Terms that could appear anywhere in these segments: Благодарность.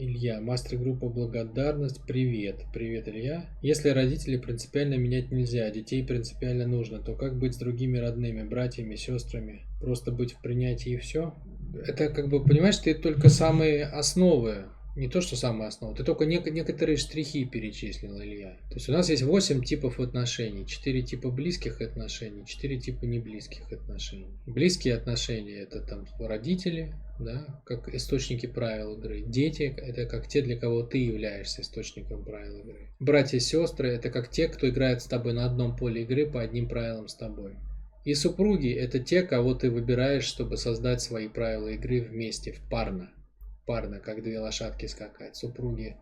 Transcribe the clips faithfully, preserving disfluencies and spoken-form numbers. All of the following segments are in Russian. Илья, мастер-группа «Благодарность», привет. Привет, Илья. Если родителей принципиально менять нельзя, а детей принципиально нужно, то как быть с другими родными, братьями, сестрами? Просто быть в принятии и все? Это как бы, понимаешь, ты только самые основы, не то что самые основы, ты только нек- некоторые штрихи перечислил, Илья. То есть у нас есть восемь типов отношений, четыре типа близких отношений, четыре типа неблизких отношений. Близкие отношения — это там родители, да, как источники правил игры. Дети — это как те, для кого ты являешься источником правил игры. Братья и сестры — это как те, кто играет с тобой на одном поле игры по одним правилам с тобой. И супруги — это те, кого ты выбираешь, чтобы создать свои правила игры вместе, впарно. Парно, как две лошадки скакать. Супруги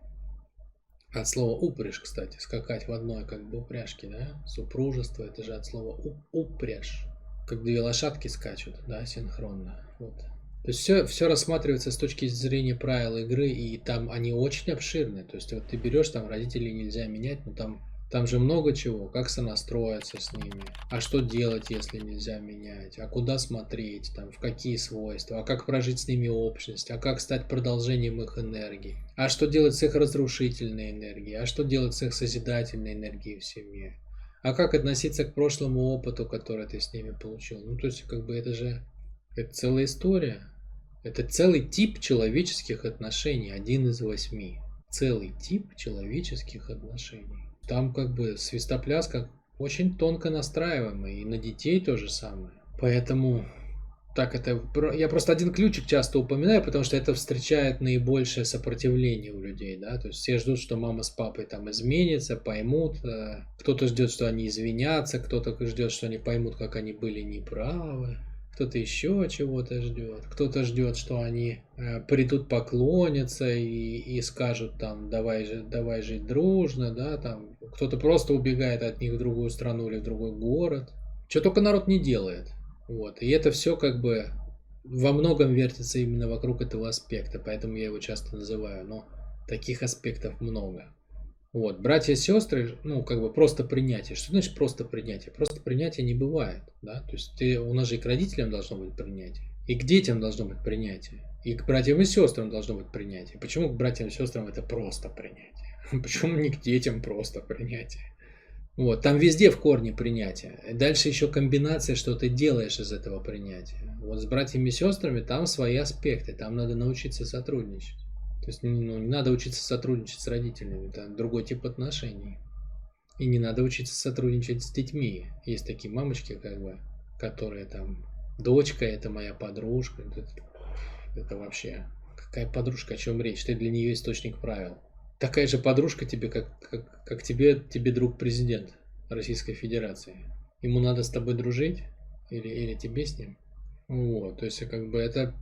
— от слова упряжь, кстати, скакать в одной как бы упряжке, да? Супружество — это же от слова упряжь. Как две лошадки скачут, да, синхронно. Вот. То есть все, все рассматривается с точки зрения правил игры, и там они очень обширны. То есть вот ты берешь, там родителей нельзя менять, но там, там же много чего. Как сонастроиться с ними? А что делать, если нельзя менять? А куда смотреть? Там, в какие свойства? А как прожить с ними общность? А как стать продолжением их энергии? А что делать с их разрушительной энергией? А что делать с их созидательной энергией в семье? А как относиться к прошлому опыту, который ты с ними получил? Ну, то есть, как бы это же это целая история. Это целый тип человеческих отношений, один из восьми. Целый тип человеческих отношений. Там как бы свистопляска очень тонко настраиваемая, и на детей то же самое. Поэтому так это... Я просто один ключик часто упоминаю, потому что это встречает наибольшее сопротивление у людей, да, то есть все ждут, что мама с папой там изменятся, поймут, кто-то ждет, что они извинятся, кто-то ждет, что они поймут, как они были неправы. Кто-то еще чего-то ждет, кто-то ждет, что они э, придут, поклонятся и, и скажут там, давай, же, давай жить дружно, да, там, кто-то просто убегает от них в другую страну или в другой город. Чего только народ не делает, вот, и это все как бы во многом вертится именно вокруг этого аспекта, поэтому я его часто называю, но таких аспектов много. Вот, братья и сестры, ну, как бы просто принятие. Что значит просто принятие? Просто принятие не бывает, да, то есть ты, у нас же и к родителям должно быть принятие, и к детям должно быть принятие, и к братьям и сестрам должно быть принятие. Почему к братьям и сестрам это просто принятие? Почему не к детям просто принятие? Вот, там везде в корне принятие. Дальше еще комбинация, что ты делаешь из этого принятия. Вот с братьями и сестрами там свои аспекты, там надо научиться сотрудничать. То есть ну, не надо учиться сотрудничать с родителями, это другой тип отношений. И не надо учиться сотрудничать с детьми. Есть такие мамочки, как бы, которые там, дочка, это моя подружка. Это, это вообще, какая подружка, о чем речь? Ты для нее источник правил. Такая же подружка тебе, как, как, как тебе, тебе друг президент Российской Федерации. Ему надо с тобой дружить? Или, или тебе с ним? Вот, то есть как бы это...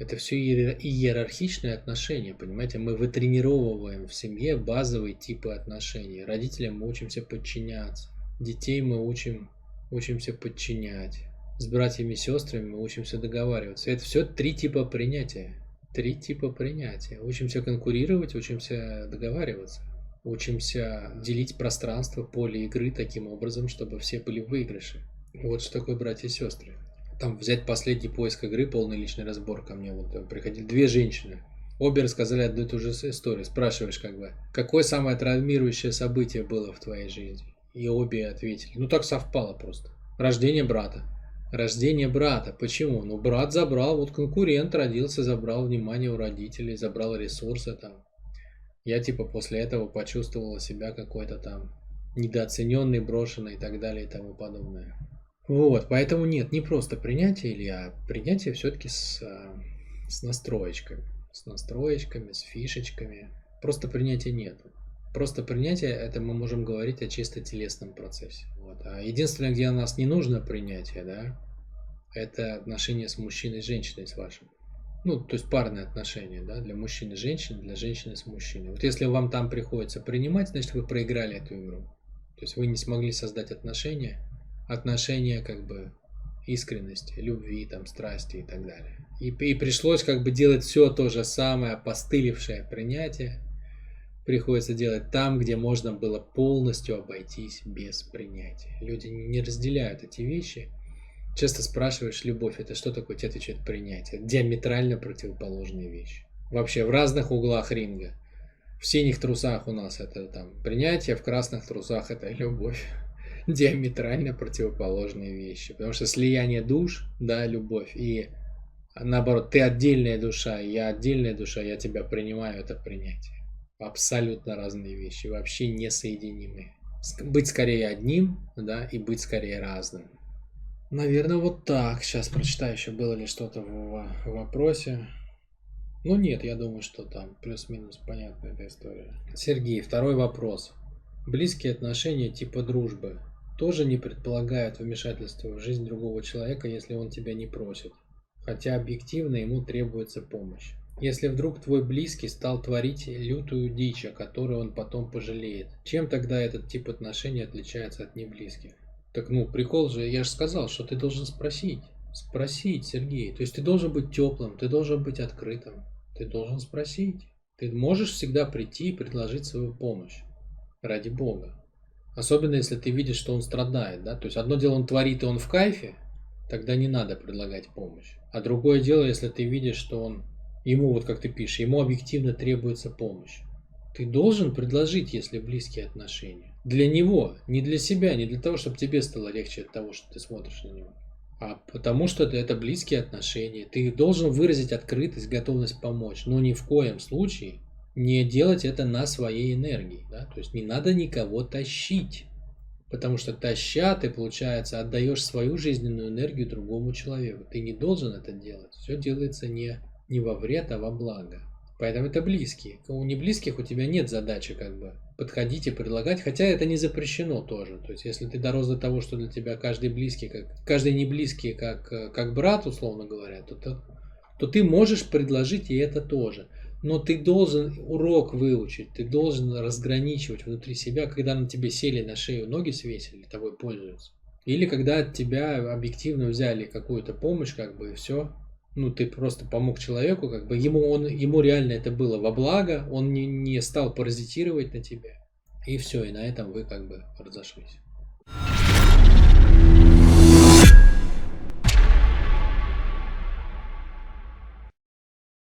Это все иерархичные отношения, понимаете? Мы вытренировываем в семье базовые типы отношений. Родителям мы учимся подчиняться, детей мы учим, учимся подчинять, с братьями и сестрами мы учимся договариваться. Это все три типа принятия. Три типа принятия. Учимся конкурировать, учимся договариваться, учимся делить пространство, поле игры таким образом, чтобы все были в выигрыше. Вот что такое братья и сестры. Там взять последний поиск игры, полный личный разбор, ко мне вот приходили две женщины. Обе рассказали одну и ту же историю. Спрашиваешь как бы, какое самое травмирующее событие было в твоей жизни? И обе ответили. Ну так совпало просто. Рождение брата. Рождение брата. Почему? Ну брат забрал, вот конкурент родился, забрал внимание у родителей, забрал ресурсы там. Я типа после этого почувствовала себя какой-то там недооцененный, брошенный и так далее и тому подобное. Вот, поэтому нет, не просто принятие, Илья, а принятие все-таки с, с настроечками, с настроечками, с фишечками. Просто принятия нет. Просто принятие — это мы можем говорить о чисто телесном процессе. Вот. А единственное, где у нас не нужно принятие, да, это отношения с мужчиной и женщиной с вашим. Ну, то есть парные отношения, да, для мужчины и женщины, для женщины с мужчиной. Вот если вам там приходится принимать, значит вы проиграли эту игру. То есть вы не смогли создать отношения, отношения как бы искренности, любви, там, страсти и так далее. И, и пришлось как бы делать все то же самое, опостылевшее принятие. Приходится делать там, где можно было полностью обойтись без принятия. Люди не разделяют эти вещи. Часто спрашиваешь, любовь — это что такое? Тебе отвечают принятие. Диаметрально противоположные вещи. вообще в разных углах ринга. В синих трусах у нас это там принятие, в красных трусах это любовь. Диаметрально противоположные вещи. Потому что слияние душ, да, любовь. И наоборот, ты отдельная душа, я отдельная душа, я тебя принимаю, это принятие. Абсолютно разные вещи, вообще несоединимые. Быть скорее одним, да, и быть скорее разным. Наверное, вот так. Сейчас прочитаю еще, было ли что-то в вопросе. Ну нет, я думаю, что там плюс-минус понятна эта история. Сергей, второй вопрос. Близкие отношения типа дружбы тоже не предполагают вмешательства в жизнь другого человека, если он тебя не просит, хотя объективно ему требуется помощь. Если вдруг твой близкий стал творить лютую дичь, о которой он потом пожалеет, чем тогда этот тип отношений отличается от неблизких? Так ну, прикол же, я же сказал, что ты должен спросить. Спросить, Сергей. То есть ты должен быть теплым, ты должен быть открытым. Ты должен спросить. Ты можешь всегда прийти и предложить свою помощь. Ради Бога. Особенно, если ты видишь, что он страдает, да? То есть одно дело, он творит, и он в кайфе, тогда не надо предлагать помощь. А другое дело, если ты видишь, что он, ему, вот как ты пишешь, ему объективно требуется помощь. Ты должен предложить, если близкие отношения. Для него, не для себя, не для того, чтобы тебе стало легче от того, что ты смотришь на него. А потому что это близкие отношения. Ты должен выразить открытость, готовность помочь. Но ни в коем случае не делать это на своей энергии, да? То есть не надо никого тащить, потому что таща ты, получается, отдаешь свою жизненную энергию другому человеку. Ты не должен это делать. Все делается не, не во вред, а во благо. Поэтому это близкие. У неблизких у тебя нет задачи как бы подходить и предлагать, хотя это не запрещено тоже. То есть если ты дорос до того, что для тебя каждый близкий, как, каждый неблизкий как, как брат, условно говоря, то, то, то ты можешь предложить и это тоже. Но ты должен урок выучить, ты должен разграничивать внутри себя, когда на тебе сели на шею, ноги свесили, тобой пользуются. Или когда от тебя объективно взяли какую-то помощь, как бы, и все. Ну, ты просто помог человеку, как бы, ему, он, ему реально это было во благо, он не, не стал паразитировать на тебе. И все, и на этом вы как бы разошлись.